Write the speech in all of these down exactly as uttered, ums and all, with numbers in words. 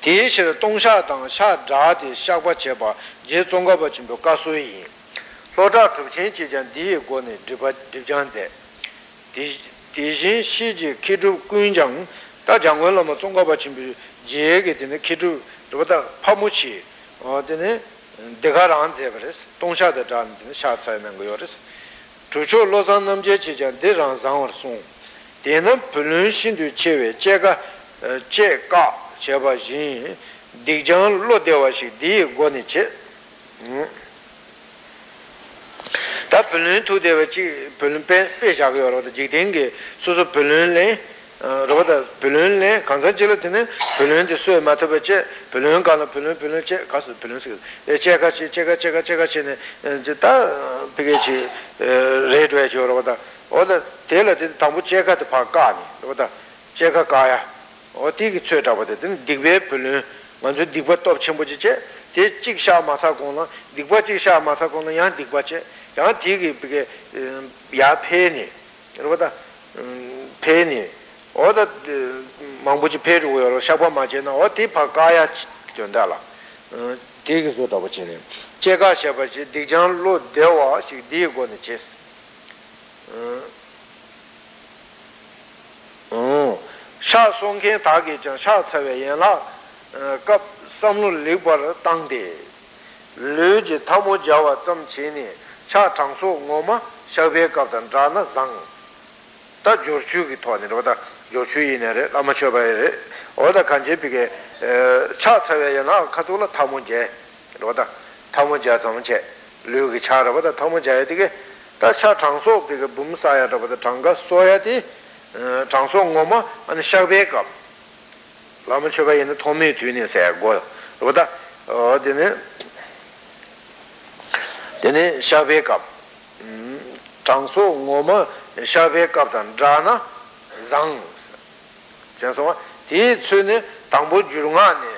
대시의 동샤당 샤자디 샤과체바 제종과바 진보 가수이 로자 주친지전 디고네 드바 드장제 대신 시지 기주 군장 다장원로마 종과바 진비 제게 되는 기주 로다 파무치 어드네 데가란제브레스 동샤다 잔데 샤차이는 거요레스 주초 로산남제 지전 데랑상월송 대는 불륜신도 제외 제가 제가 cheba jin digjan lo dewa shi di goni che ta pelun tu dewa chi pelun pe pe sha ge ro da ji den ge su su pelun le ro da pelun le kan sa jelo de ne pelun de su ma ta be che pelun kan pelun pelun che ka su pelun se e che ka che che ka che ka che ka che ne ta pe ge chi re dwe jo ro da o da de le de ta mu che ka de pa ka ni ro da che ka ka ya 어디기 쳐다보든 디베 불은 먼저 디버트 없이 뭐지체 대 찍샤 마사고는 디버 찍샤 마사고는 양 디버체 양 디기 그게 야 페니 여러분다 페니 어디 망부지 페주고요 샤바 마제나 어디 바가야 된다라 디기 쳐다보지네 제가 샤바지 디장로 대화 시 디고는 제스 어 shā sōngkēn tāgē jāng shā tsāwē yēn lā kāp samlū līkbar tāng dē lū jī tāmo jāwā tsam chēni shā tāng sō ngō mā shā bē kāp tāng rā na zāng tā jōr chū kī tō nē rō tā jōr chū yī nē rē lā mā chō bā yī rē o tā kāñ jē pī kē shā tsāwē yēn lā kā tō lā tāmo jē rō tā tāmo jā tsam chē lū kī chā rā bā tā tāmo jā yā tī kē tā shā tāng sō pī kē būm sā yā rā bā tā tāng kā sō yā tī 장소 ngoma and shakbekap lama choba yin tomi tuini saya go roda dene dene shakbekap 장소 ngoma shakbekap dan jana zang janso ti tsune tangbo jurunga ne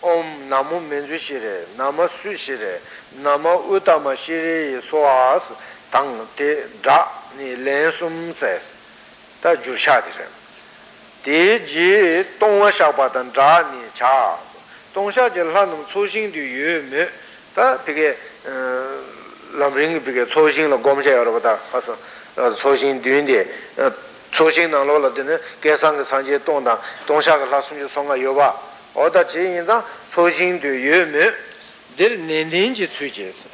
om namu menju shire nama su shire nama utama shire soas tang te da ni lensum ses 다 주샤디레 디지 동어샤바단 자니 차 동샤질하는 초신도 유메 다 되게 람링이 되게 초신을 검색 여러분다 가서 초신 뒤인데 초신 나로라드는 계산의 산지 동당 동샤가 나숨주 송가 여봐 어다 지인다 초신도 유메 늘 내린지 추지스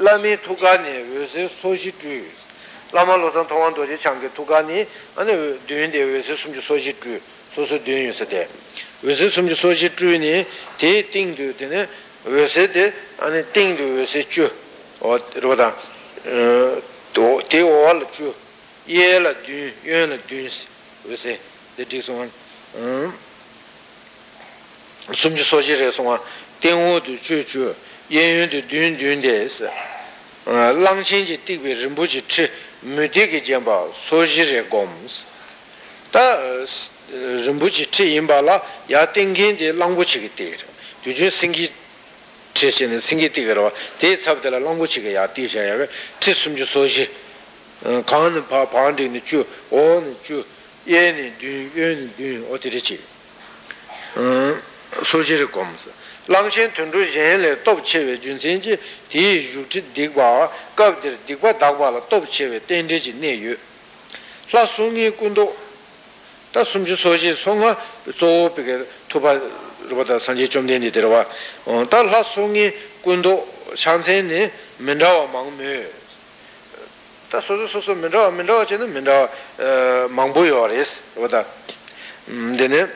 라미 투가니 요새 소시주 lāma lōsāṋ tōwāṋ tōjī chāṋ kē tūkāni ānā dūyīn dē wēsē sūmjī sōshī trū sōsō dūyīn sā tē wēsē sūmjī sōshī trū nē tē tīng dū tē nē wēsē tē ānā tīng dū wēsē chū rō tā tē wā lā chū yē lā dūyīn, yē lā dūyīn sī wēsē tē tī sō ngān sūmjī sōshī rē sō ngā tēng wō tū chū chū yē yō tū dūyīn dūyīn dē sā lāṅ chīn jī tīk bē rīmbu jī chī mudiki jemba sojire goms ta rimbuchi chi imba la ya tingin di langbuchi ki tigir dujun singi chi shini singi tigirwa te sabdala langbuchi ki ya tigisha yaga chi sumji soji kaan pa pandi ni chu o ni chu ye ni dun ye ni dun o tiri chi sojire goms langchen tundru yenle top chewe junsenji ti yuchi digwa kabdir digwa dagwa la top chewe tenreji ne yu la sungi kundo ta sumchi soji songa zo peke tuba rupata sanje chomdeni derwa ta la sungi kundo shanseni mindrawa mangme ta sozo sozo mindrawa mindrawa chene mindrawa mangbu yores rupata dene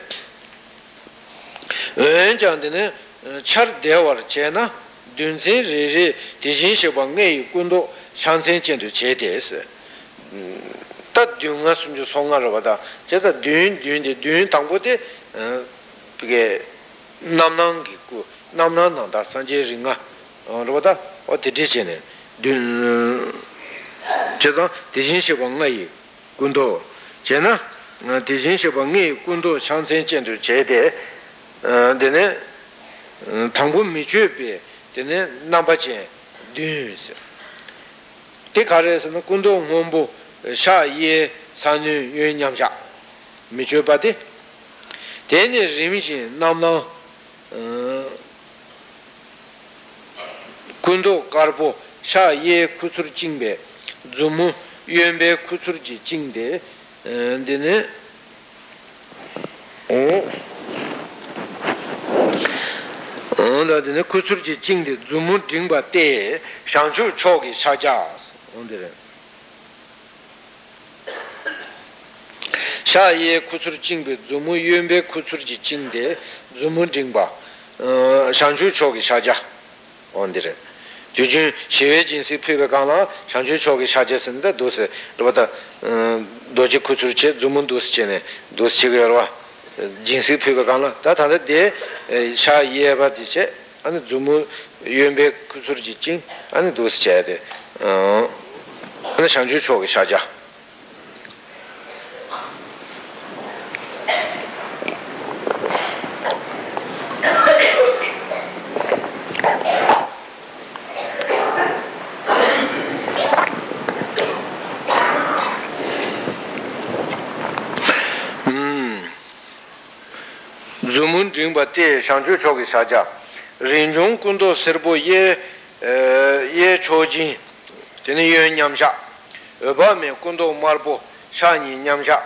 enjan dene char dewa chena dunsen riri tishin sheba ngayi kundu shansen chendu che desi ta dunga sumju songa rabada chesa dun dun de dun tangpo de pige namnang ki ku namnang nangda sanje ringa rabada o titi chene 제가 대신시방 나이 군도 제나 대신시방이 군도 상생전도 제대 되네 당분 미주비 되네 남바지 뉴스 대가래서는 군도 원부 샤예 산유 유념자 미주바디 대니 리미지 남나 군도 가르보 샤예 쿠츠르 징베 주무 유엔베 쿠츠르 징데 데네 오 온다데네 쿠츠르 징데 주무 징바 때 상주 초기 사자 온데레 샤예 쿠츠르 징베 주무 유엔베 쿠츠르 징데 주무 징바 상주 초기 사자 온데레 주중 시외진식 표백강라 상주 초기 사제선다 도스 로다 도지 쿠츠르체 주문 도스체네 도스체가와 진식 표백강라 다다데 샤예바지체 아니 주문 유엔베 쿠츠르지칭 아니 도스체야데 어 근데 상주 초기 사자 때 상주 초기 사자 린종 군도 서보 예예 초진 되는 연냠샤 어바메 군도 마르보 샤니 냠샤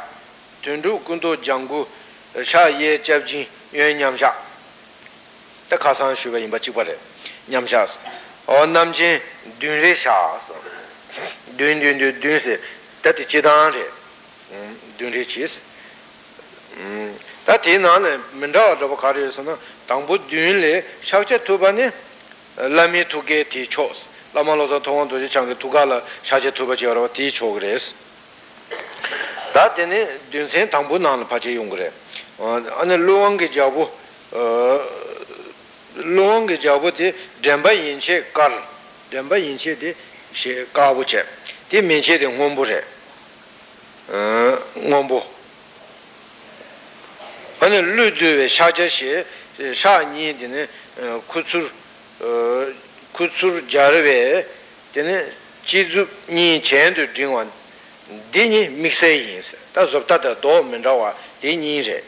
든두 군도 장구 샤예 잡진 연냠샤 딱하산 슈가 임바치 바레 냠샤 어남진 든레샤 든든든 든세 따티 지단레 든레치스 음 ताती नाने मिंडा डब कार्य सना तंबू दूंले शाचे तुबाने लमी तुगे ती चोस लमालों तो तों दोजी चंगे तुगाला शाचे तुबा चिवरो ती चोगरेस ताते ने दूंसे तंबू नान पाचे योंगरे अने लोंगे जाबो लोंगे जाबो ते ड्रम्बा इंचे कर ड्रम्बा इंचे ते शे काबुचे ते मिंचे ते होंबुरे होंबु 아니 루드의 샤제시 샤니드는 쿠츠 쿠츠 자르베 되는 지즈니 젠드 딩완 디니 믹세인스 다접다다 도민다와 디니제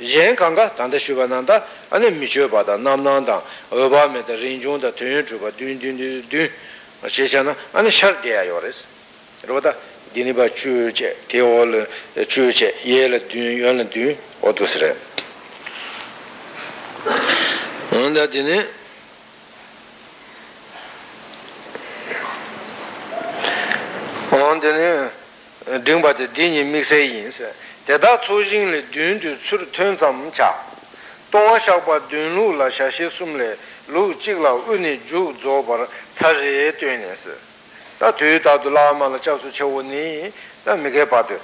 젠강가 단데 슈바난다 아니 미주바다 남난다 어바메다 린종다 튼주바 든든든 아시잖아 아니 샤르데야 요레스 로다 디니바 추제 데올 추제 예르 든 연르 든 어두스레 온다지네 온다네 딩바데 디니 믹세인세 대다 초진레 든드 추르 튼잠자 동아샤바 든루라 샤시숨레 루직라 우니 주조바 사제 되네스 다 뒤다도 라마나 자수 채우니 다 미게 바데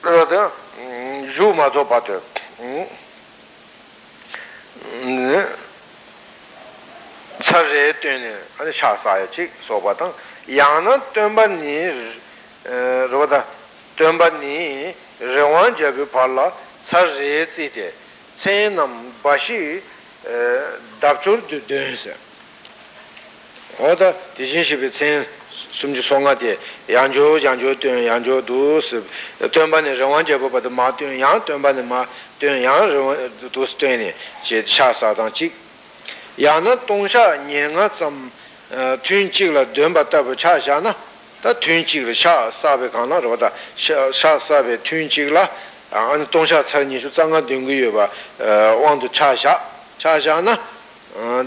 그러다 주마도 바데 음 차제 되네 아니 샤사야지 소바당 야는 뜸반니 로다 뜸반니 레완 제비 발라 차제 지데 세남 바시 답줄 되세 어다 디신십이 생 숨지 송아디 양조 양조 된 양조 두스 된반의 정원제법도 마든 양 된반의 마 된양 두스 되네 제 샤사당지 양은 동샤 년아 좀 튠지를 된바다부 차샤나 다 튠지를 샤사베 가나로다 샤사베 튠지라 안 동샤 차니슈 장가 된거여 봐 왕도 차샤 차샤나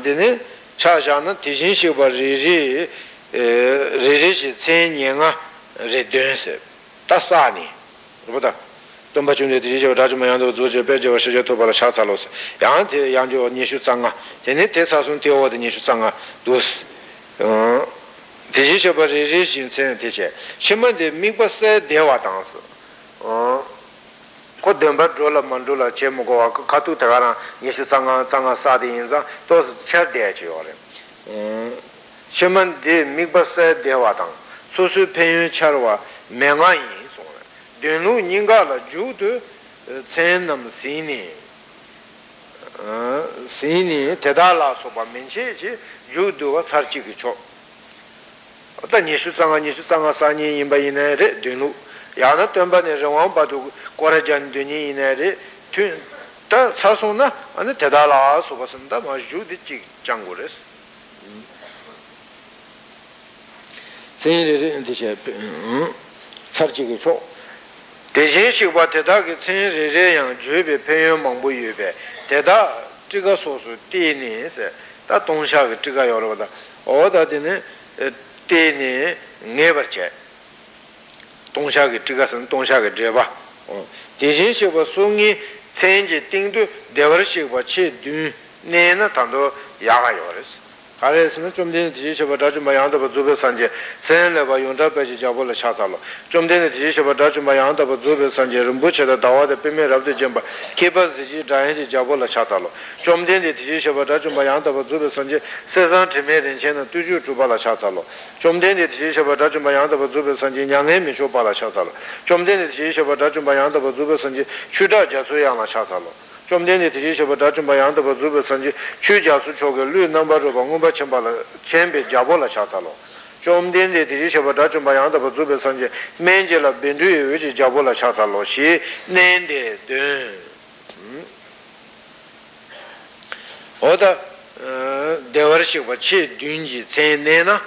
되네 차샤는 대신시바 리리 리리시 천년아 레드스 다사니 뭐다 동바춘의 리저 다주마양도 조제 배제와 시제토바라 샤살로스 양한테 양조 니슈장아 제네 대사순 대오의 니슈장아 도스 어 대시시바 리리신 천년대체 신문대 민박세 대화당스 어 고든바 졸라 만돌라 제모고와 카투 타가랑 예수 상가 상가 사디 인자 또 철대야지 오래 음 Shaman de Migbasa Devatan, Susu Pen Charwa, Mengai, Denu Ningala, Jude, Senam Sini, Sini, Tedala Soba Mencheci, Judo, Sarchikicho. Then you should sanga, you should sanga Sani in Bayinere, Denu, Yana Temba Nezawan, but Korajan Duni in Ere, Tasuna, and the Tedala Sobasanda, Judici Jangures. Senri dice sarci ciò deje si guate da che senri re yang jube peyo mangbu yube te da tiga sosu tini se da dongsha ge tiga yoro da oda dine tini never che dongsha ge tiga san dongsha ge jeba deje si ba sungi senji tingdu devar si ba che du ne na tando yaga yores Kare sene chomden dije sheba dajum bayan da bazube sanje sene ba yonda peji jabol shasalo chomden dije sheba dajum bayan da bazube sanje rumbu cheda dawa de peme rabde jemba kebaz dije daje jabol shasalo chomden dije sheba dajum bayan da bazube sanje sezan teme renchen tuju jubala shasalo chomden dije sheba dajum bayan da bazube sanje nyane mi shobala shasalo chomden dije sheba dajum bayan da bazube sanje chuda jasu yana shasalo Chom dene tiji sheba dachum bayanda ba zuba sanji chu jasu choge lu namba roba ngumba chenpa la chenpe jabo la shasalo. Chom dene tiji sheba dachum bayanda ba zuba sanji menje la bindu yuji jabo la shasalo shi nende dun. Oda devar sheba chi dunji tsen nena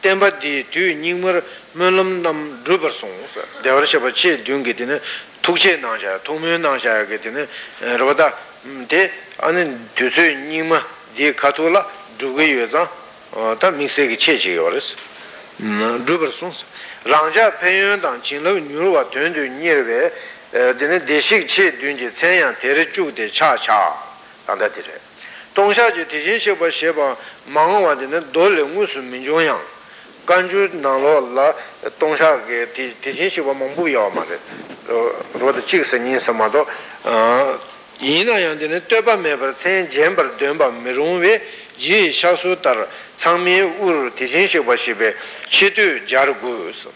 tenpa di tu nyingmar mulam nam drubar songsa devar sheba chi dungi dine tukche nangsha, tungmyo nangsha ge tene rwada de ane dusu nyingma de kato la dhruga yue zang ta mingse ge che che yores dhrubar sunsa rangja penyon dang jinglaw nyurwa tun du nyerwe dine deshik che dunje tsenyang tere chuk de cha cha tanda tere tongsha je tishin sheba sheba mangwa dine dole ngusu minchongyang ganju nanglo la tongsha ge tishin sheba mangbu yaw ma re 로드 치스니 사마도 이나양데네 떼바메버 센 젬버 덴바 메롱웨 지 샤수터 상미 우르 디신시바시베 치두 자르구스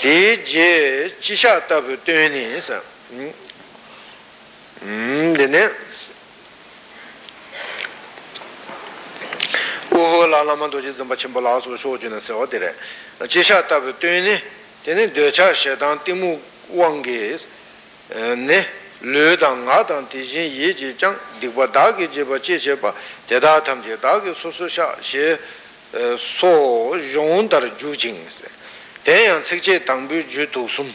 디제 치샤타브 떼니사 음 데네 오라라만도지 좀 받침발아서 쇼지는서 어디래 치샤타브 떼니 데네 데차 셰단 티무 왕게스 네 르당아당 디진 예지장 디바다게 제바체셰바 대다탐제다게 소소샤 셰 소존더 주징스 대양 색제 당부 주도숨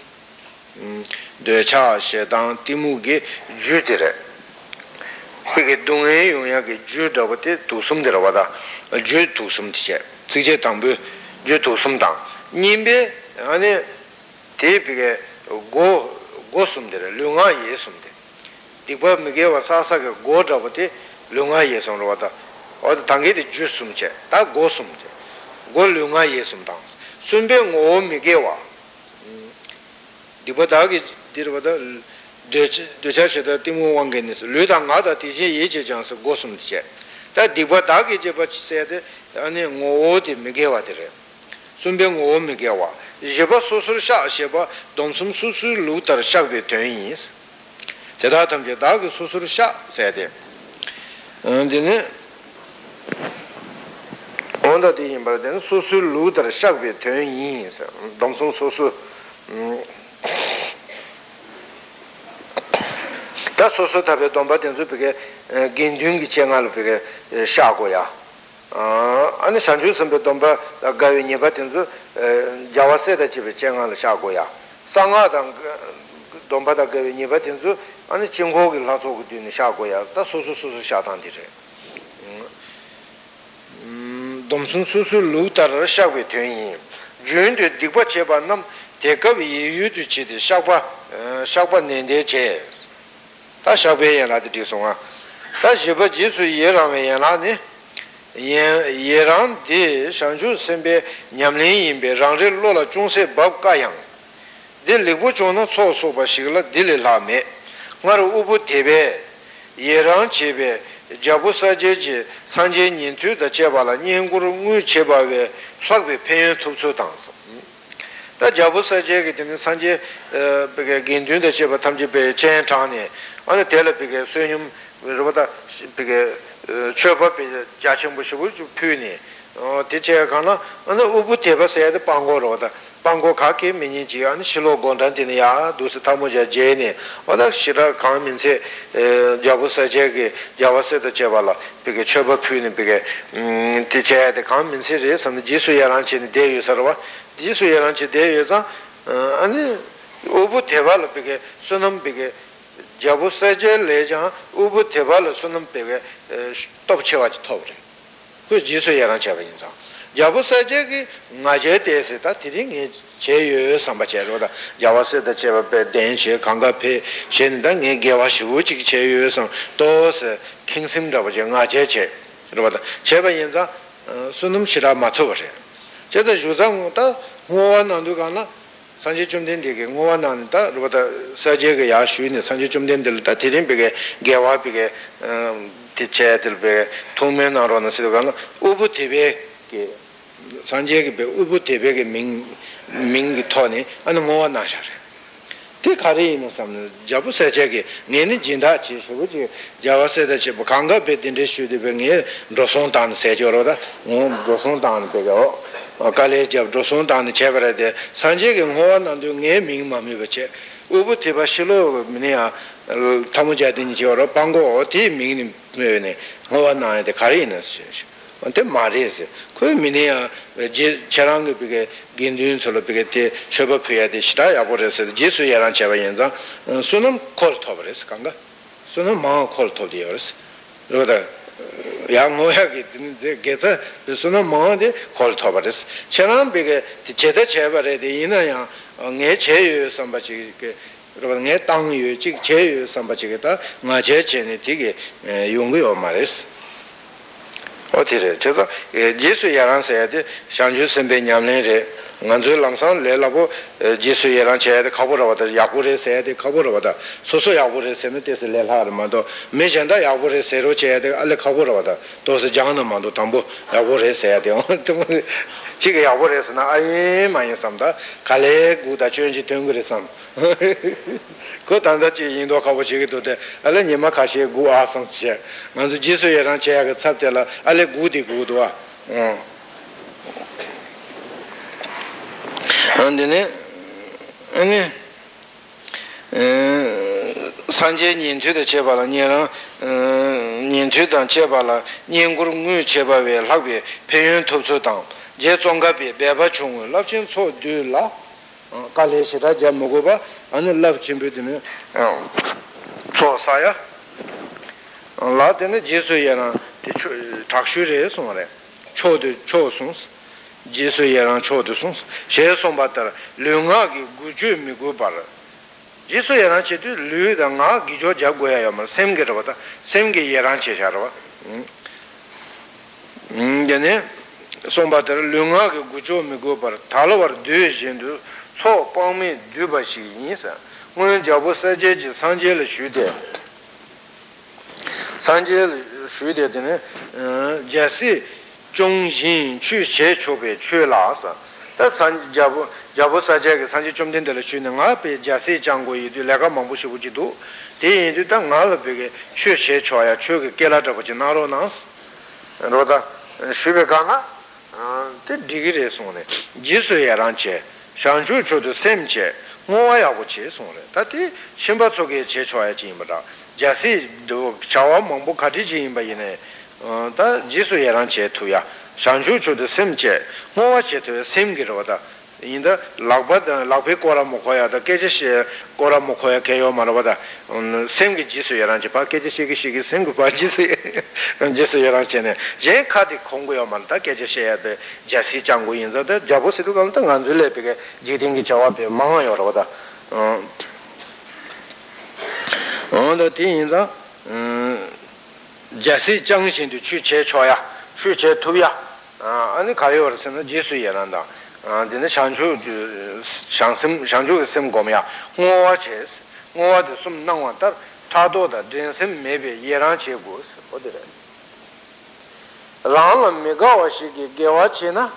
대차셰당 디무게 주디레 그게 동에 용약의 주더버테 도숨들어와다 주도숨티제 색제 당부 주도숨당 님베 안에 대비게 go go sumdere lunga ye sumde dipa mige wa sa sa ge go da bote lunga ye sum ro da od tangi de ju sumche ta go sumde go lunga ye sum dang sumbe ngo mige wa dipa da ge dir wa da de cha che da timu wang ge ne lu da nga da ti je ye je jang se go sum che ta dipa da ge je ba che de ane ngo de mige wa de re sumbe ngo mige wa jeba susur sha sheba donsum susur lutar shakbe tönis tedatam ge dag susur sha sede andine onda diyin barden susur lutar shakbe tönis donsum susur da susur tabe dombaten zupge gendün gichengal pege shagoya ane shanju sampe tomba gawe nyeba tenzu jawa seda chebe chengan la shagoya sanga dang tomba da gawe nyeba tenzu ane chingho ki laso ku duni shagoya da susu susu shatan dire domsun susu lu tarara shagwe tuyin jun de dikwa cheba nam dekab yeyu du chidi shagwa shagwa nende che ta shagwe yana di disonga ta sheba jisu ye rame yana ne yeran de shanju sembe nyamlin yimbe rangre lola chungse bab kayang de ligbu chona so so ba shigla dile lame ngar ubu tebe yeran chebe Jabusa Jeji, Sanje Nintu, the Jabala, Ninguru, Chebawe, Slugby Pain to Sudans. The Jabusa Jagit and Sanje Gindu, the Chebatamji, Chen Tani, on the telepic, Sunum, Robota, Chirpa, Jachin Bushu, Puni, or Tichakana, and the Ubuteva said the Pango Roda. Pango Kaki, Miniji, and Shilo Gondantinia, Dusatamuja Jane, or the Shira Kaminse, Jabusa Jagi, Javasa the Chevala, Pig Chaba Puni, Pig, Ticha, the Kamin series, and the Jisu Yaranchi de Yusarwa, Jisu Yaranchi de Yusa, and Ubu Tevala Pig, Sunam Pig, Jabusa Leja, Ubu Tevala, Sunam Pig, Top Chavach Tori. Who's Jisu Yaranchavins? Jabusa Jagi, Majete Seta, Tiring, Che, Sambacero, Javasa, the Cheva, Denche, Kanga Pe, Shendang, Gavashu, Che, some doors, King Sim Davajanga Jeche, Robert, Cheva Yenza, Sunum Shira Matore. Cheta Juzanga, Moan and Dugana, Sanji Chumden, Moan and Robert Sajega Yashuin, Sanji Chumden, the Tirin Bege, Gavapige, Tichet, two men are on the Silvana, Ubu Tibet. Sanjay Ubu Tibet Ming Ming Tony and Moa Nashare. Take Harin some Jabusa Jagi, Nini Jindachi, Shuji, Javasa the Chibukanga, Bit in the Shudibang, Drosontan Sejoroda, Drosontan Pego, or College of Drosontan Chevrolet, Sanjay Moan and Ming Mamivache, Ubu Tibashilo, Minia, Tamujadin Joro, Pango, T. Ming Mune, Moana the Karinas. Ante Maris, quei minia, Cherang Pig, Gindun Solo Pigate, Cheba Piade Shai, Abodes, Jesu Yaran Chavayenza, Sunum Coltobres, Kanga, Sunum Ma Coltodiers, Rother Yamuagit Geta, the Sunum Ma de Coltobres, Cherang Pig, the Cheta Chevare, the Inaya, Neche, somebody. Robert Tang Yu, Chick Che, somebody, Najechen, Tiggy, Yungi or Maris. 어디래 제가 예수 야란세야데 샹주 선배 냠네레 먼저 랑상 레라고 예수 야란세야데 가보라바다 야고레세야데 가보라바다 소소 야고레세는 데서 레라르마도 메젠다 야고레세로체야데 알레 가보라바다 도서 장나만도 담보 야고레세야데 지금 야고레스나 아예 많이 삼다 갈래 구다 전지 덩그레삼 그 단다지 인도 가보지기도 돼 알레 님마 가시에 구아성체 먼저 예수야랑 제가 삽텔라 알레 구디 구도와 응 안데네 아니 에 산제 인주의 제발라 니랑 인주당 제발라 니구릉의 제발에 학비 배윤 톱소당 जे चोंगा बे बेबा चोंग लवचिन सो दुला कालेशरा जे मगोबा अन लवचिन बेदिने सोसाया ला देने जेसु याना टाक्षुरे सोमरे छोदु छोसुस जेसु याना छोदुसुस शे सोमबातर लुंगा गि गुजु मिगोबार जेसु याना चेदु लुदांगा गिजो जागोया यामर सेमगेरबाता सेमगे याना चेशारवा हम जने Somebody lunga gujo mi go bar talawar du jindu so pangmi du bashi yinsa un jabu saje ji sanje le shude sanje le shude dene jasi jongjin chu che chobe chu la sa ta san jabu jabu saje ge sanje chomden de le shude nga pe jasi jango yi du laga mambu shi buji du de du ta nga le be chu che choya chu ge kela da buji naro nas roda shube kana ते डिग्री सोने जिसो यारांचे शांजू चोदो सेमचे मोया बोचे सोने ताते शिंबाचोगे चे छोया जिमरा जैसे चावा मंबो काटी जिमबा इने ता जिसो यारांचे तुया शांजू चोदो सेमचे मोया चे तो सेमगिरोदा इंदा लागबा लागबे कोरा मोखोया ता केजेशे कोरा मोखोया केयो मारबादा सेमगे जिसो यारांचे पा केजेशेगे शिगे सेमगु पा जिसो जिसो यारांचे ने जे खादी खोंगोया मारता केजेशेया दे जसी चांगो इंदा दे जाबो सिदु गमता गांजुले पेगे जिदिंगी जवाब मांगा योरबादा ओंदा ती इंदा जसी चांगसिंदु छुचे छोया छुचे थुया अनि खायोरसन जिसो यारांदा Then the Shanju Shansum Shanju Sim Gomia, more chess, more the Sum Nangatar, tado da jinsim mebe yeran che gus odire rang me gawa shi ge gewa che na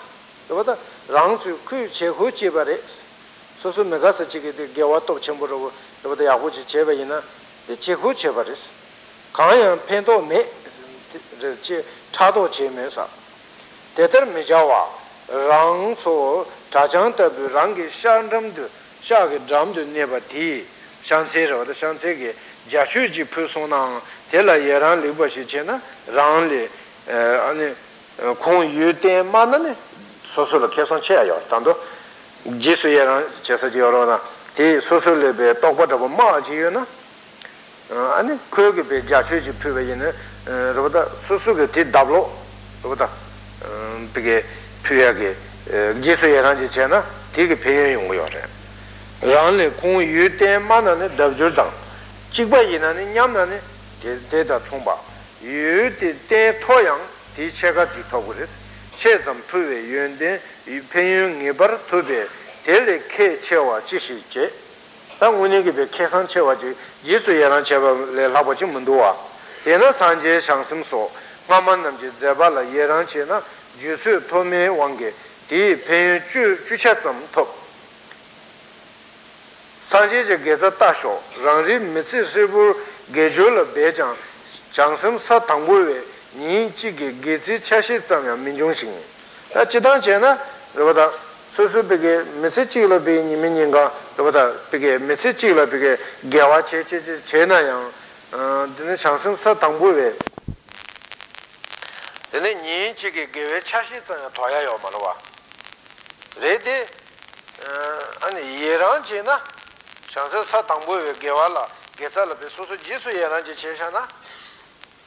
boda rang chu khu che ho che bare so so me ga sa che ge gewa to chembo ro boda ya ho che che be ina de che ho che bare ka ya pen do me che tado che me sa de ter me jawa rang so ta jang ta bu rang ge shan ram du sha ge ram du ne ba ti shan se ro de shan se ge Jashu ji pusona tela yeran liba shi chena rang le ane kong yu ten ma nane sosu le keson che ya tando jisu yeran chesa ji yoro na ti sosu le be tokpa tabo ma ji yu na ane kuyo ge be jashu ji puwe yene roboda sosu ge ti dablo roboda pige puya ge jisu yeran ji chena ti ge peyen yungu yore rang le kong yu ten ma nane dabjur dang Chigba yinani nyamnani deda tsumba yu di de toyang di chega jik toguris che zam puwe yun de penyun ngibar tobe dele ke chewa jishi je tang unigibe kesan chewa jik yisu yeran cheba le labo jik munduwa dena sanje shangsim so ngaman namji zeba la yeran che na jisu tome wange di penyun ju che zam tok sanje je geza tasho rangri mitsi sibur gejo la bejang jangsum sa tangbowe ni chi ge gezi chashi zamya minjong sing ta chidang che na roda susu bege mitsi chi la be ni min nga roda bege mitsi chi la bege gewa che che che na yang dine jangsum sa tangbowe dine ni chi ge gewe chashi zamya toya yo malwa rede ani yeran che na Shansa sa tangbowe gewa la, geza la pe susu jisu yeran je chesha na,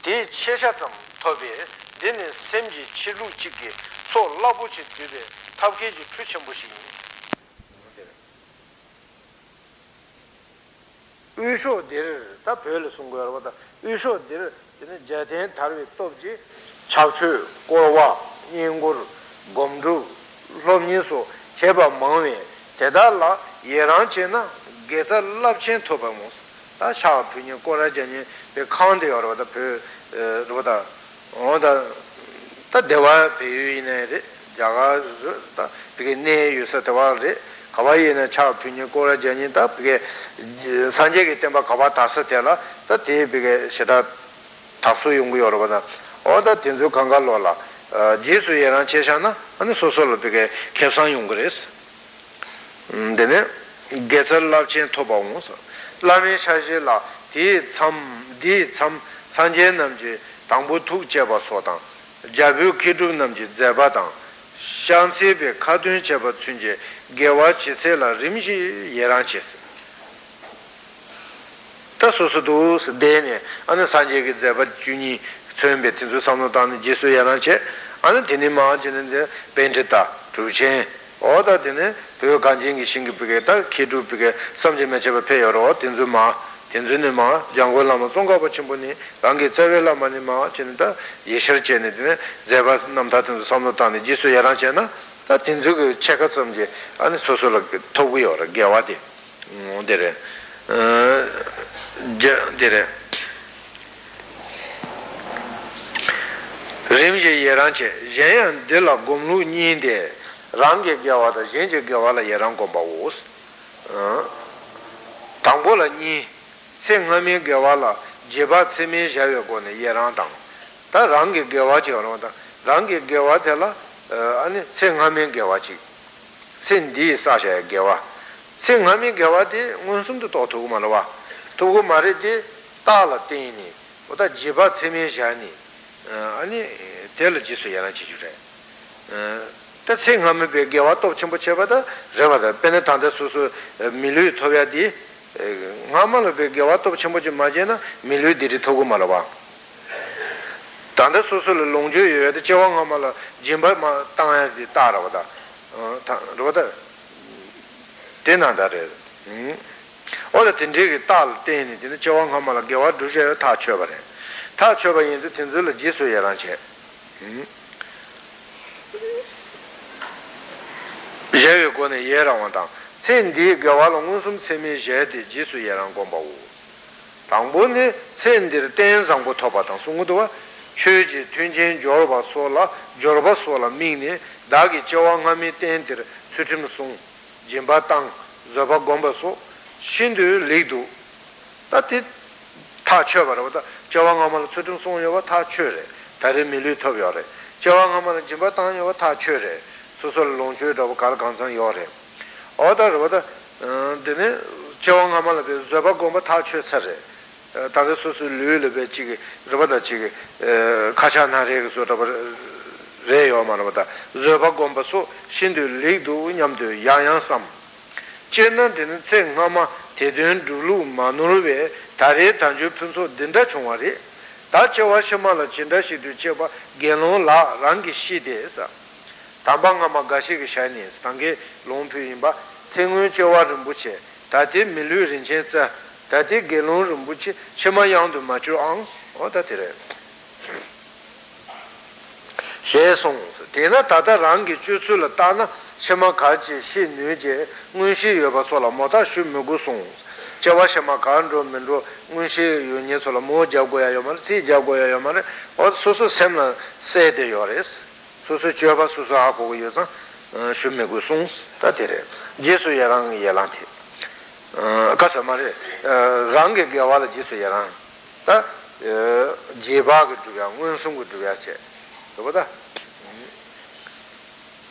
di chesha tsam tobe, dine semji chilu chiki, so labu chi dube, tabke ji chuchenpo shiki. Uisho diri, ta peole sungu yarwa ta, uisho diri, dine jaten tarwe topji, chakchu, korwa, nyingur, gomru, lomniso, cheba mangwe, teda la yeran che na, geza lab chen thoba mus ta sha phine kora jeni be khang de yor da pe roda oda ta dewa pe yine re jaga ta pe ne yusa dewa re kawai ne cha phine kora jeni ta pe sanje ge temba kawa ta sa tela ta te be sheda tasu yung yor bana oda tinzu khanga lola jisu yeran cheshana ane sosol be kepsan yung res dene geza lab chen thoba mus lame shaje la di cham di cham sanje namje tangbu thuk cheba sodang jabu khidru namje zeba dang shanse be khadun cheba chunje gewa chese la rimji yeran chese ta sosudu dene ane sanje ge zeba juni chönbe tinzu samno dan jisu yeran che ane dene ma jene benjeta chuchen oda dine pyo kanjingi shingi pige ta kidu pige samje mecheba peyo ro tinzu ma tinzu ne ma janggo lama tsonga pa chimbo ni rangi tsewe lama ni ma chini ta yeshir chene dine zeba namta tinzu samlo tani jisu yaran chena ta tinzu ki cheka samje ani soso la togu yo ra gewa di dire dire rimje yaran che jenyan de la gomlu nyi de rāṅgya gyāvā tā yēngyā gyāvā lā yērāṅ gōmbā wōs tāṅbō lā nī sē ngāmi gyāvā lā jebā tsēmē yāvā gōne yērāṅ tāṅ tā rāṅgya gyāvā chī yārā tā rāṅgya gyāvā tā lā sē ngāmi gyāvā chī sē ndī sāshā gyāvā sē ngāmi gyāvā tī ngōn sūm tu tō tūgu mā lā wā tūgu mā rī tī tā lā tēnī odā jebā tsēmē yāni anī tēla jīsū yērāṅ chī chū rē 다 생하면 배게 왔다 첨부 쳐봐다 저봐다 배는 단대 수수 밀류 토야디 나만을 배게 왔다 첨부지 마제나 밀류들이 토고 말아 봐 단대 수수를 농주여야데 저왕 하면라 진바 땅야디 따라와다 어 저보다 대난다래 음 어디 든지 딸 때니 되는 저왕 하면라 겨와 두셔 다 쳐봐래 다 쳐봐인데 든지를 지수야란체 음 제외 권에 예랑 왔다. 센디 가와롱은 숨 세미 제디 지수 예랑 공부. 다 당본에 센들 댄상고 토바당 송고도와 최지 튼진 조르바 솔라 조르바 솔라 미니 다기 저왕함이 댄들 수침송 짐바당 저바 곰바소 신들 레도 따뜻 타쳐바라보다 저왕함을 수침송 요바 타쳐레 다른 밀리터벼레 저왕함을 짐바당 요바 타쳐레 소설 롱주로 갈 간상 요레 어다르보다 드네 저왕함을 저바 곰바 타쳐서레 다들 소스 류를 지기 저보다 지기 가샤나레 소다 레요만보다 저바 곰바소 신도 리도 냠도 양양삼 제는데는 생아마 대든 둘루 마누르베 다레 단주 푼소 된다 총아리 다 저와셔마라 진다시도 제바 겔로라 랑기시데사 담방아마 가시기 샤니스 당게 롱표인바 생은 저와 좀 붙이 다데 밀류진 제자 다디 겔론 룸부치 쳔마양도 마주 앙스 어다데레 셰송 데나 다다 랑기 주술라 다나 쳔마가지 신뉴제 문시 여바솔라 모다 슈무구송 제와 쳔마간로 민로 문시 유니솔라 모자고야 요말 시자고야 요말 어 소소 셈나 세데 요레스 소소 제와 소소 하고 요자 슈무구송 다데레 제수 야랑 야란티 가서 말해 랑게 개와를 지수야랑 다 제바가 주야 원숭이 주야체 그보다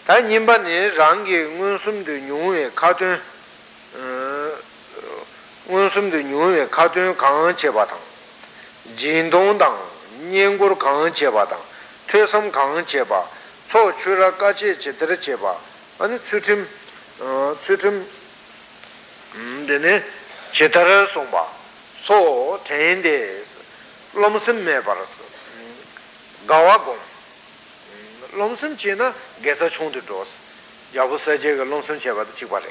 다 님반이 랑게 원숭이도 용에 가든 원숭이도 용에 가든 강한 제바당 진동당 년고로 강한 제바당 퇴섬 강한 제바 소출라까지 제대로 제바 아니 수침 수침 근데 제타를 송바 소 텐데 롬슨 메바르스 가와고 롬슨 제나 게서 총도 도스 야부서 제가 롬슨 제바도 지바래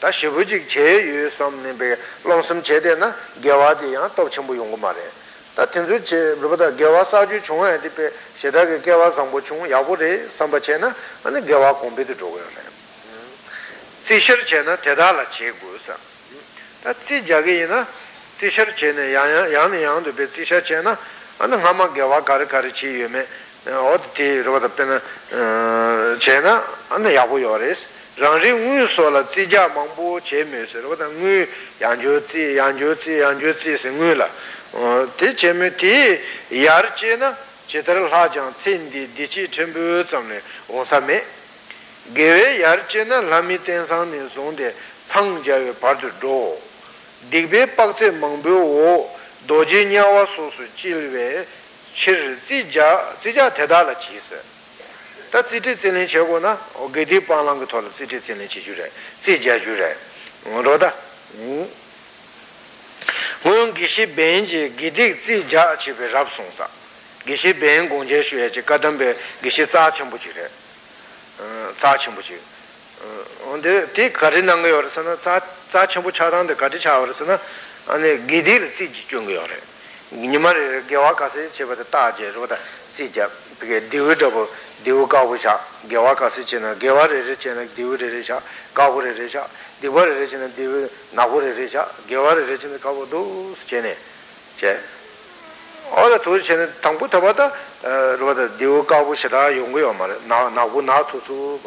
다시 부직 제유 섬님베 롬슨 제대나 개와디야 또 전부 용고 말해 다 텐즈 제보다 개와사주 총에 대비 제다게 개와상보 총 야부레 삼바체나 아니 개와 공비도 줘요 시셔 제나 대달라 제고사 다치 자기이나 시셔 제나 양양양도 베 시셔 제나 아는 가마 개와 가르가르치 예메 어디 로다 페나 제나 안에 야보요레스 랑리 우유솔라 지자 망보 제메스 로다 우 양조치 양조치 양조치 생유라 어데 제메티 야르체나 제대로 하장 신디 디치 전부 점네 오사메 개외 야르체나 라미텐상네 송데 상자의 바르도 디베 박세 망보오 도지냐와 소수 질외 실지자 지자 대달라 지세 다 지지진의 결과나 어게디 방랑거 돌 지지진의 지주래 지자 주래 뭐로다 음 뭔기시 벤지 기디 지자 집에 잡송사 기시 벤 공제 수에지 가담베 기시 자침부 지래 자침부지 근데 디 가리난 거 열어서는 자 자침부 차단데 가지 차버서는 아니 기딜 지지 중요 열어 니말 개와가세 제바다 따제로다 지자 그게 디우더보 디우가부샤 개와가세 제나 개와레 제나 디우레레샤 가부레레샤 디버레 제나 디우 나부레레샤 개와레 제나 가부도 제네 제 어라 도시에는 당부터 받아 로다 디오 가부시라 용고요 말 나나고 나투투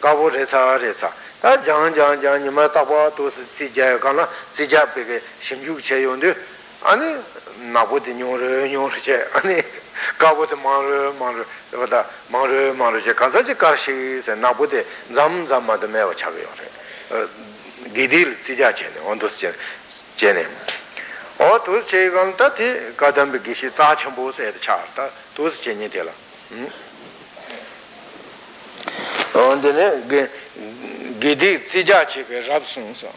가부레사레사 다 장장장 님아 따봐 도스 지자요 간나 지자베게 심죽체 용데 아니 나보디 뇨르 뇨르제 아니 가보데 마르 마르 로다 마르 마르제 간사지 가르시세 나보데 잠잠마데 메와 차고요 기딜 지자체는 온도스 제네 어 도스제 강다티 가담비 기시 자첨보세에 차다 도스제니 되라 음 언데네 게 게디 지자치베 랍송서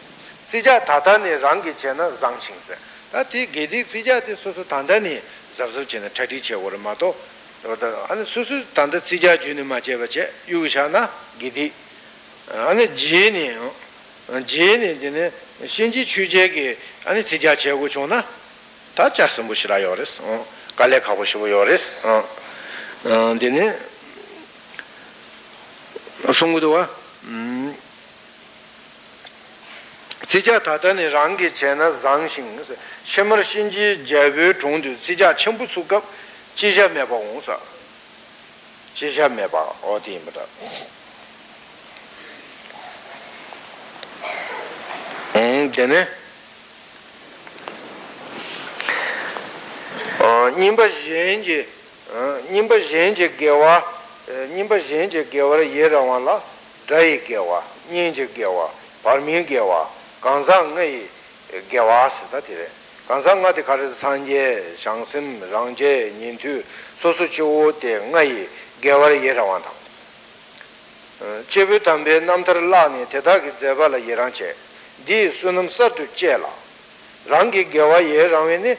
지자 다다네 랑기체나 장싱세 다티 게디 지자티 소소 단단히 잡수체나 차디체 오르마도 아니 소소 단다 지자 주는 마제베체 유샤나 게디 아니 지니 지니 되네 신지 취재기 아니 지자 제고 좋나 다 짰음 보시라 요레스 어 갈래 가고 싶어 요레스 어어 되네 송구도와 음 Sija tatani rangi chena zangshin, shemar shinji jayabwe chungdu, sija chenpu sukab, jisha meba gongsa, jisha meba, odi imra. Dene, nimba shenji, nimba shenji gewa, nimba shenji gewa ye rawan la, drai gewa, nyenji gewa, parmi gewa, Gansa ngay gyawasi tatire. Gansa ngati karita sanje, shangsim, rangje, nintu, sosu chiwo te ngay gyawari yerawan tangas. Chebu tambe namtar lani tedaki dzeba la yeranche. Di sunam sartu che la. Rangi gyawari yeranwe ni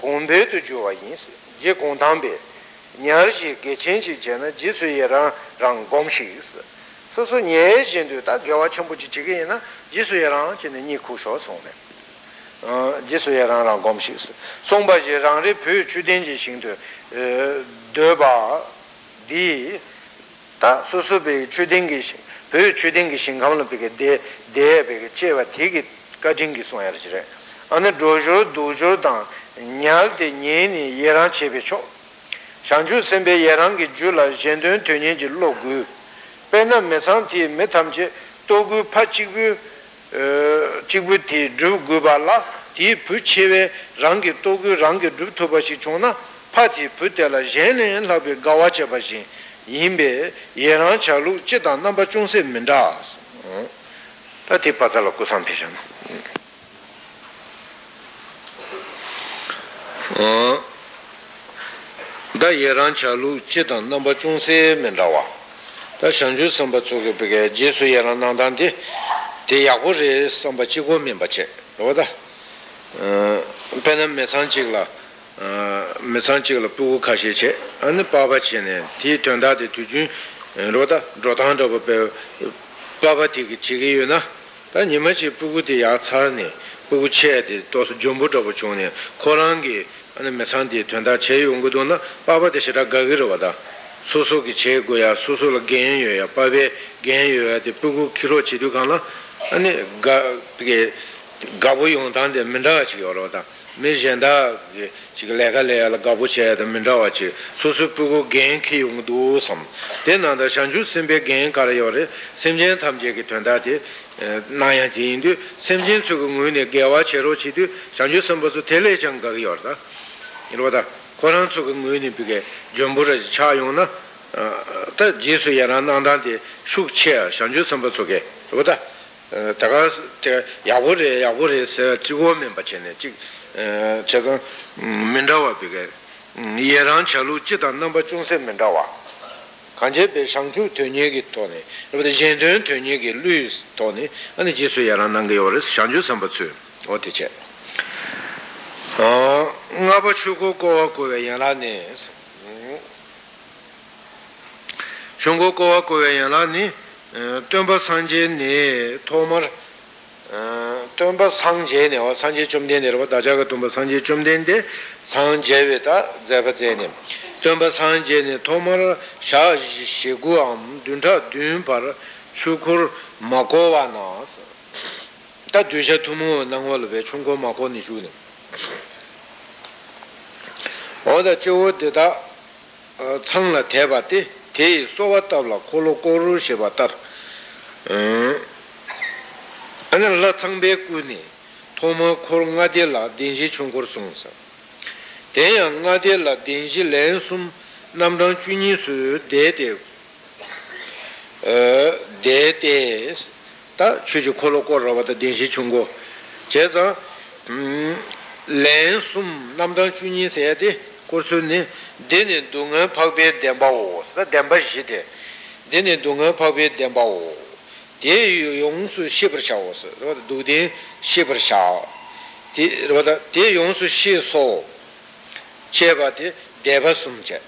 gombe tu juwa yinsi. Je gongtambe. Nyarshi gechenshi che na jisu yeran rang gomshi yisi. Sosu nye shindu ta gyawa chenpochi chigi yina jisu yerang chini ni kusho songne. Jisu yerang rang gomshis. Songpa ji rang ri pyu chudenji shindu deba di ta sosu bi chudengi shing. Pyu chudengi shingamla pigi de pigi chewa tigi kajingi songya rishire. Ana dojuru dojuru dang nyal di nyeni yerang chebi cho. Shangchu senpe yerang ki ju la shendun tunyen ji lo gu. Pena mesanti metamche togu pachigbu chigbu ti dhru guba la ti pu chewe rangi togu rangi dhru tobashi chona pati pu tela yenlen labi gawa chebashi yinbe yeran chalu cheta namba chungse mindas tati patala kusam pishana da yeran chalu cheta namba chungse mindawa 다 상주 선바쪽에 비게 예수야란 난단데 대야고제 선바치고 면바체 로다 어 배는 메산치글라 어 메산치글라 부고 가시체 아니 바바치네 뒤던다데 두준 로다 로단도 베 바바티기 지기요나 다 님마치 부고데 야차네 부고체데 도스 좀부터 부초네 코랑기 아니 메산디 던다 제용고도나 바바데시라 가기로다 Susu ki che goya, susu la gen yoya, pawe gen yoya de puku kiro chidu kanla, ane gabu yung tante mindawa chigi oro ta. Me zhenda chigi lega lega la gabu chaya de mindawa chigi, susu puku gen ki yung du sam. De nanda shanchu simpe gen kara yore, simchen tamche ki tuanda de naya ji yindu, simchen suku nguyne gewa chero chidu, shanchu simbasu tele chang kagi oro ta. Iro ta. Koran tsuka nguyini pike jombuja cha yung na ta jisu yaran nandan di shuk che shangju samba tsuke wata taga yabu re yabu re se jigo minpa che ne che zang mindawa pike yaran chalu chita namba chungse mindawa kanche pe shangju tunye ki toni wata jendun tunye ki lu toni ane jisu yaran nangayi wari shangju samba tsu oti che ngāpa chūku kōwa kōwa yānā nē shūngu kōwa kōwa yānā nē tōmbā sāngcē nē tōmar tōmbā sāngcē nē sāngcē chōmdē nē rō dājā kā tōmbā sāngcē chōmdē nē sāngcē wē tā dzēpa dzē nē tōmbā sāngcē nē tōmar shā shī gu ām dūntā dūn pār chūkur mā kōwa nās tā dūshā tūmū nāngwa lō bē chūngu mā kō nī shū nē oda chivu teta tsangla teba te teyi soba tabla kolo koru sheba tar ana la tsangbe ku ne tomo koro nga de la denji chungkor sung sa tenya nga de la denji len sum namdang chuni su de te de te ta chuji kolo koru wata denji chungko che zang len sum namdang chuni se de kursu dene dunga pakbe denpa wo, sida denpa shide, dene dunga pakbe denpa wo, de yungsu shibir sha wo, rwada dugden shibir sha, rwada de yungsu shi so, cheba de deba sum che,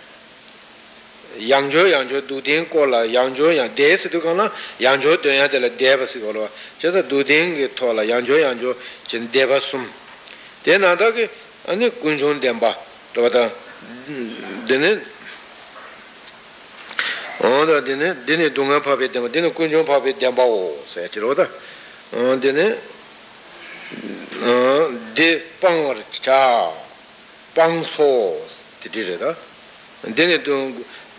yangjo yangjo dugden kola, yangjo yang, de si duka na, yangjo dunya de la deba si kola, cheta dugden ki tola, yangjo yangjo, chen deba sum, de nanda ki, ane kunchon denpa, rāvata dēne ānda dēne dēne dōngā pāpē dēmbā dēne kuñchōng pāpē dēmbā wō sāyachī rāvata dēne de pang cha pang so tirida dene dung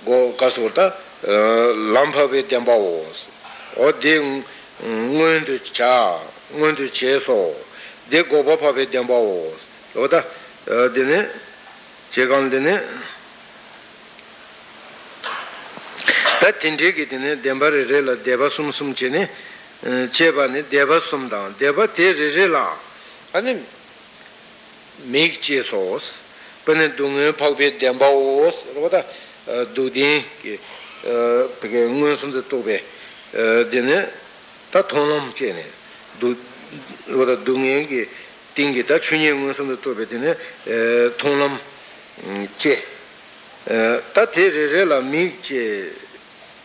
go kasurta lamba ve jamba os o de ngundu cha ngundu che so de go bapa ve jamba os loda dene chegan dene ta tindri ki dene demba re la deva sum sum chene cheba ne deva sum dan deva te re la 아니 메이크지에서스 번에 동네 파베 덴바오스 로다 두딘 게 그게 응원선도 또베 되네 다 통놈제네 두 로다 동네게 띵게다 춘이 응원선도 또베 되네 통놈제 다 데레레라 메이크지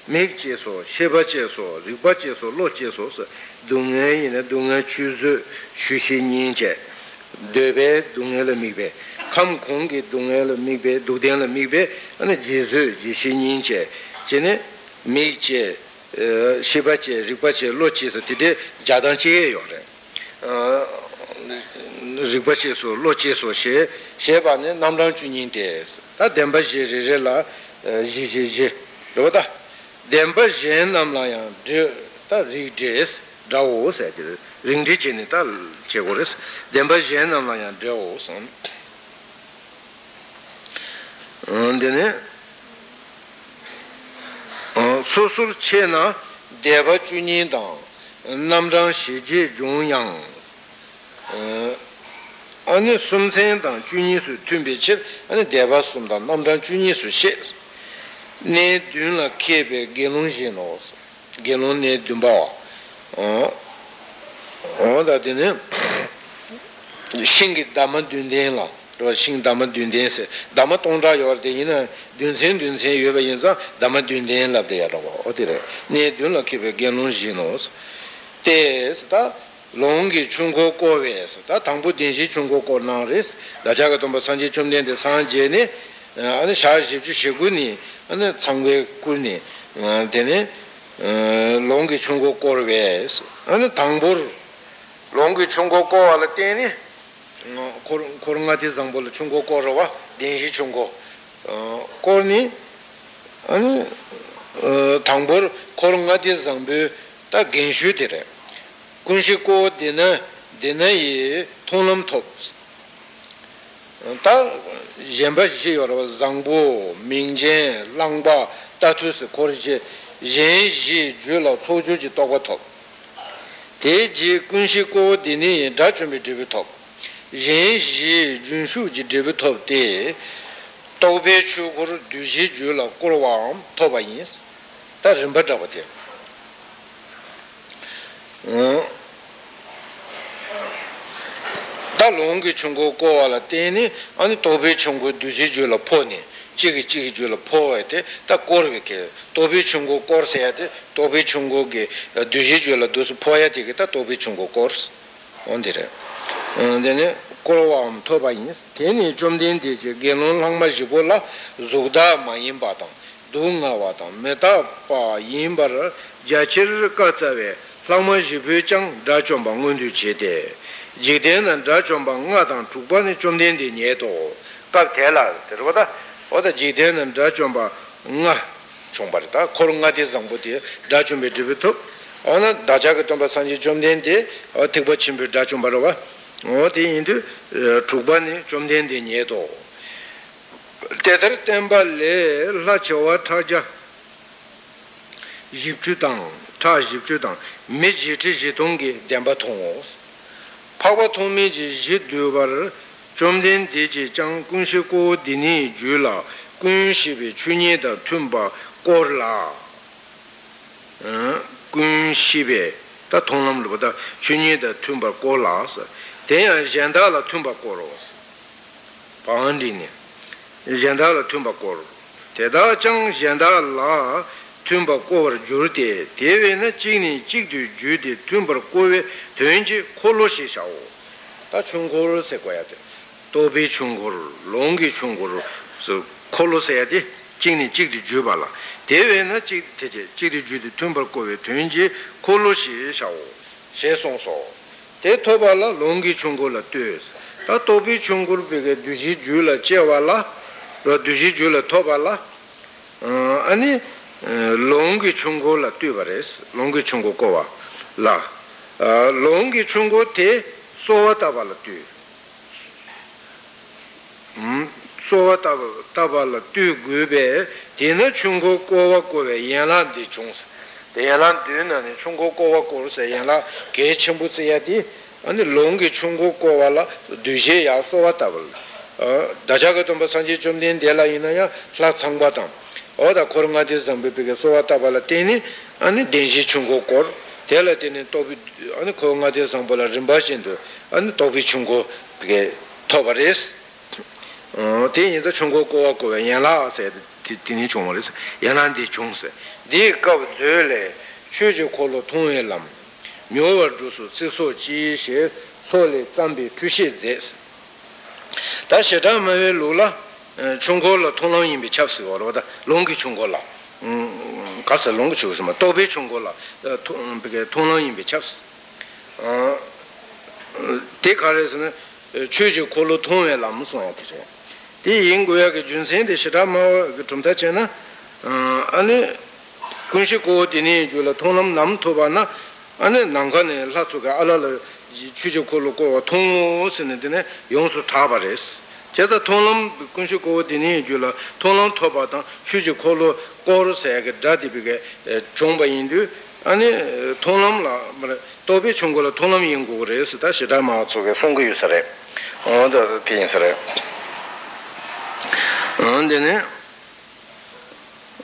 메이크지에서 쉐바지에서 리바지에서 로지에서스 dunga ina dunga chuzu shushi ninche debe dunga la mikbe kam kongi dunga la mikbe duden la mikbe ane jizu jishi ninche jene mikche shibache rikbache loche so tide jadanche ye yore rikbache so loche so she sheba ne namran chu ninte ta denba je je je la je je je loda denba je namla ya ta rikdes draw se ring di chini tal chegores demba jen na ya draw son ondene so sur chena deva chuni dang namrang shiji jungyang ani sumsen dang chuni su tunbe che ani deva sum dang namrang chuni su she ne dun la kebe gelon jeno gelon ne dumba oda dine shingi dhamma dunden la roba shingi dhamma dunden se dhamma tondra yorte ina dunsen dunsen yoba insa dhamma dunden la deya roba otire ne dun la kipe genon jinos te sita longi chungo kowe sita tangpo denshi chungo ko nang res dachaga tomba sanje chumden de sanje ne ane shah shibchi shigu ni ane tsangwe kul ni dine longi chungo korves ane tangbur longi chungo ko ala teni korunga ti zangbol chungo korwa denji chungo korni ane tangbur korunga ti zangbu ta genshu dire kunshi ko dena dena yi tonlam top ta jemba shi yorwa zangbu mingjen langba tatus korje jenji jula soju ji togo top teji kunshi ko dini da chumi dibi top jenji junshu ji dibi top de tobe chu guru duji jula kurwam toba yis ta rimba jabate da longi chungo ko ala teni ani tobe chungo duji jula poni chigi chigi jula po ete ta korwe ke tobi chungo korse ete tobi chungo ge duji jula dusu po ete ke ta tobi chungo korse ondire dene korwa om toba ins teni chomden deje genon langma jibo la zogda ma yimba tang dunga wa tang meta pa yimba ra jachir ka tsawe langma jibo chang da chomba ngundu che de jigden da chomba nga tang chukba ne chomden de nye to kap thela terwada oda jidena dachomba nga chombarita korunga de zambodi dachombe dibito ona dajaga tomba sanje chomdende otikba chimbe dachombarwa odi indu tukbani chomdende nyedo tedar tembale la chowa taja jipchutan ta jipchutan meji jitongi demba tongos pawa tongmi ji dubar chomden deji chang kunshi ko dini ju la kunshi be chunye da tumba kor la kunshi be ta tonglam lo da chunye da tumba kor la sa tenya jenda la tumba kor sa pahandi ne jenda la tumba kor teda chang jenda la tumba kor jur de dewe na chini chik du ju de tumba kor we tenji kolo shi sha o ta chung kor se ko ya de tobi chunguru, longi chunguru, kolo sayati, chigni chigdi jubala. Dewe na chigdi judi tumbar kowe tunji, kolo shi shao, she song so. te toba la longhi chungo la tues ta tobi chungo bege duji jula chewa la la duji jula toba la ani longhi chungo la tuvares longhi chungo kowa la longhi chungo te sowa taba la tu sowa taba la tu gube tena chungo kowa kowe yana di chungo 대란 되는 중국어와 고르세야나 개침부지야디 아니 롱게 중국어와라 두제 야소와다불 어 다자가도 뭐 산지 좀 된데라 이나야 플라창바담 어다 고른가데 잠베베게 소와다발라 테니 아니 대지 중국어 대라테니 또비 아니 고른가데 잠발라 림바신도 아니 또비 중국 그게 토바레스 어 대인도 중국어와 고연라세 tini chungwa resa, yanan di chungsa di kaw zöle chuji kolo tongwe lam myo war jusu ciso ji she sole zambi chushi zes ta sheta mawe lula chungko la tonglam yinbi chapsi wala wada longi chungko la kasa longi chungko sama tobe chungko la tonglam yinbi chapsi di ka resa chuji kolo tongwe lam suwa tira 디 인고야게 준센데 시라마 좀다잖아 아니 군시고 디니 줄라 통남 남토바나 아니 난간에 라투가 알알 취적콜고 통스는데 용수 타바레스 제가 통남 군시고 디니 줄라 통남 토바다 취적콜로 고르세게 다디비게 종바인데 아니 통남라 도비 총고로 통남 인고레스 다 시라마 쪽에 송구유서래 어더 비인서래 안데네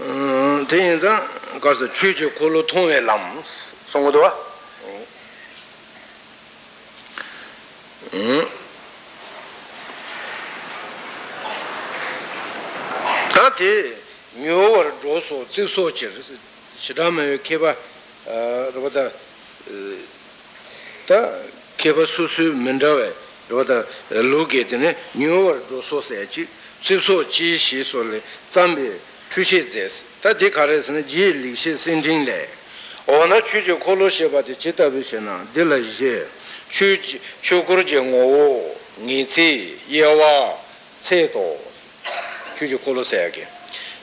음 대인자 가서 취지 골로 통해 람 송고도와 음 다티 묘월 조소 지소치 시담에 케바 로다 다 케바 수수 멘다웨 로다 로게드네 묘월 조소세지 Sipso chi shi sole zambi chushi zes. Ta di karesne ji likshi sinjin le. Ona chuji kolo sheba di chitabi shena. Dila je. Chukurji ngowo, ngizi, yewa, tse to. Chuji kolo seyage.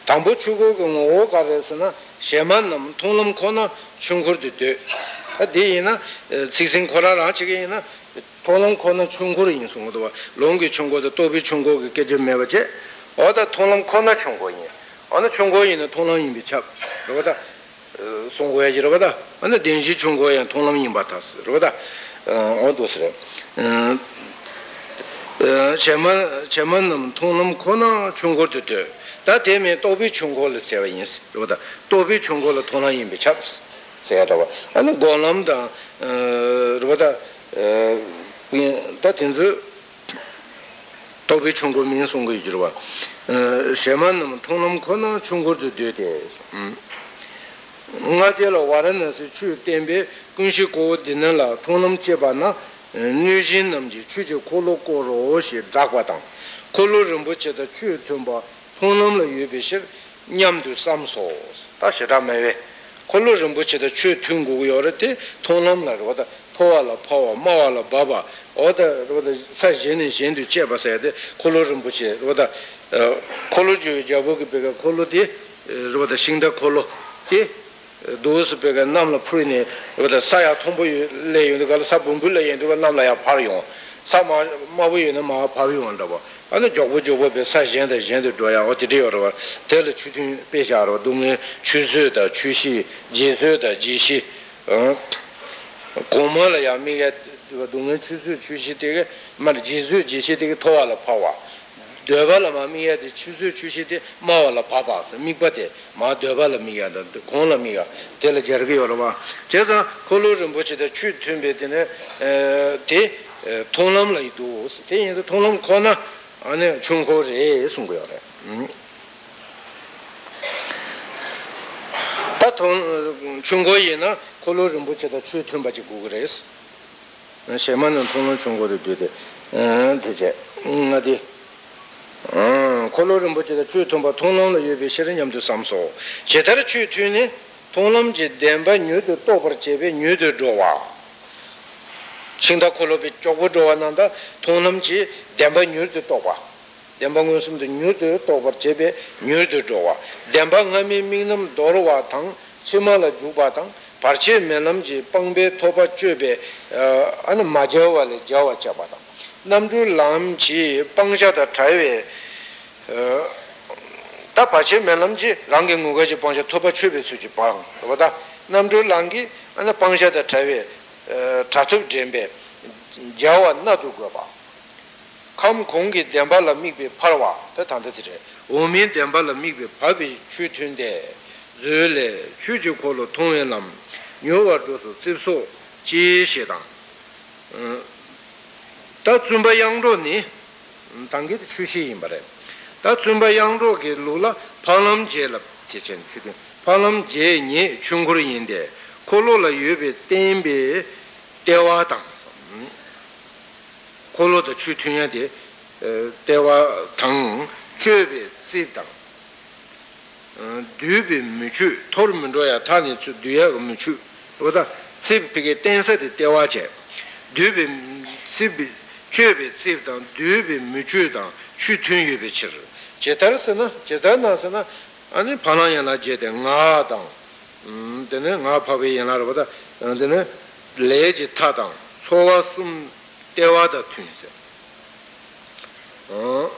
Tambu chukuku ngowo karesne sheman nam tonglam kona chungkurdi de. Ta di ina, tsiksin kora rachige ina, 토놈 코는 중고로 인송도 롱기 중고도 도비 중고게 깨지매 버지 어다 토놈 코나 중고인 어느 중고인은 토놈이 미착 그러다 송고야지 그러다 어느 된지 중고야 토놈이 받았어 그러다 어도스래 어 제만 제만은 토놈 코나 중고도 다 되면 도비 중고를 세워인 그러다 도비 중고를 토놈이 미착 세야다 어느 고놈다 어 그러다 다 텐즈 도비 중국 민송거 이지로 봐. 어, 셰만은 통놈 코너 중국도 되대서. 음. 응아들로 와라는스 추 땜베 근시고 되는라 통놈 제바나 뉴진 넘지 추지 콜로코로 오시 작과당. 콜로름 붙여다 추 톰바 통놈로 유비실 냠도 삼소. 다시라매웨 콜로름 붙여다 추 퉁고 요르티 통놈로 보다 토와라 파와 마와라 바바 어다 로다 사진은 진도 제바서야 돼 콜로좀 붙이 로다 콜로주 잡고 배가 콜로디 로다 싱다 콜로디 도스 배가 남라 프리네 로다 사야 통보에 레요는 걸 사분불에 연도가 남라야 파용 사마 마부에는 마 파용한다 봐 아니 저거 저거 배 사진의 진도 줘야 어디려로 될 추진 배자로 동네 추수의 추시 진수의 지시 어 고모라 야미가 동네 추수 추시되게 말 지수 지시되게 토와라 파와 되발라 마미야 추수 추시되 마와라 파바스 미바데 마 되발라 미야다 고라 미야 텔 저기요라 제가 콜로좀 보치다 추 튼베드네 에데 통람라 이도 스테인도 통람 코나 아니 중고제 숨고요라 음 다통 중고이나 콜로좀 붙여다 추튼 바지 구글에스 셰만은 통론 중고를 되대 음 되제 음 어디 음 콜로좀 붙여다 추튼 바 통론의 예배 실은 염도 삼소 제대로 추튼이 통론제 덴바 뉴도 또버 제베 뉴도 좋아 칭다 콜로비 쪼고 좋아난다 동남지 댐바 뉴르도 또와 댐바 뉴스도 뉴르도 또버 제베 뉴르도 좋아 댐바 감이 민놈 도로와 당 심마라 주바당 파르체 메남지 빵베 토바 쮸베 어안 마제와레 자와 자바당 남주 람지 빵자다 타이웨 어 다파체 메남지 랑갱고가지 빵자 토바 쮸베 수지 빵 그보다 남주 랑기 안 빵자다 타이웨 자투 잼베 자와 나두고바 컴 공기 댐발라 미베 파와 다탄데지 오민 댐발라 미베 파비 추튼데 르레 추주콜로 통연람 뇨와조스 집소 지시당 음 다춘바 양로니 당게 추시인 바래 다춘바 양로게 룰라 팔람제랍 티첸 지금 팔람제니 중국인데 콜로라 유베 땜베 대화당 콜로도 추튼야데 대화당 쮸베 집당 듀비 미추 토르문도야 타니츠 듀야 미추 보다 집피게 댄서데 대화제 듀비 집비 쮸베 집당 듀비 미추당 추튼 유베치르 제다르스나 제다나스나 아니 바나야나 제데 나당 음 되는 나파비 옛날보다 되는 레지 타당 소와숨 대화다 튠세 어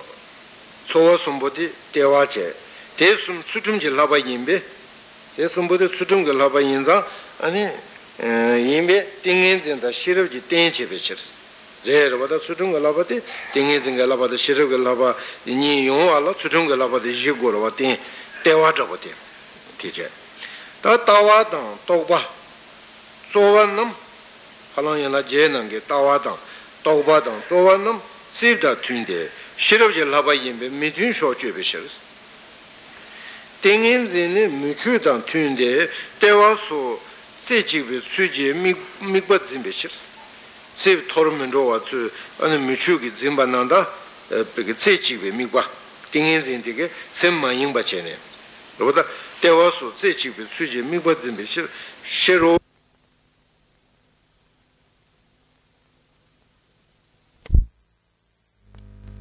소와숨보디 대화제 대숨 수중질 라바인베 대숨보디 수중질 라바인자 아니 임베 띵엔진다 시럽지 땡제베치르 레르보다 수중질 라바디 띵엔진가 라바디 시럽질 라바 니용알라 수중질 라바디 지고르와 띵 대화자고데 티제 다와당 똑바 소원놈 하나야나 제는게 다와당 똑바당 소원놈 십다 튠데 시럽제 라바인베 미준 쇼쮸베시르스 땡엔제니 미추당 튠데 대와소 세지베 수지 미미받진베시르스 세 토르문로와츠 아니 미추기 짐반난다 베게 세지베 미과 땡엔제니게 셈만 임바체네 로다 대화수 제치비 수지 미버진비 시로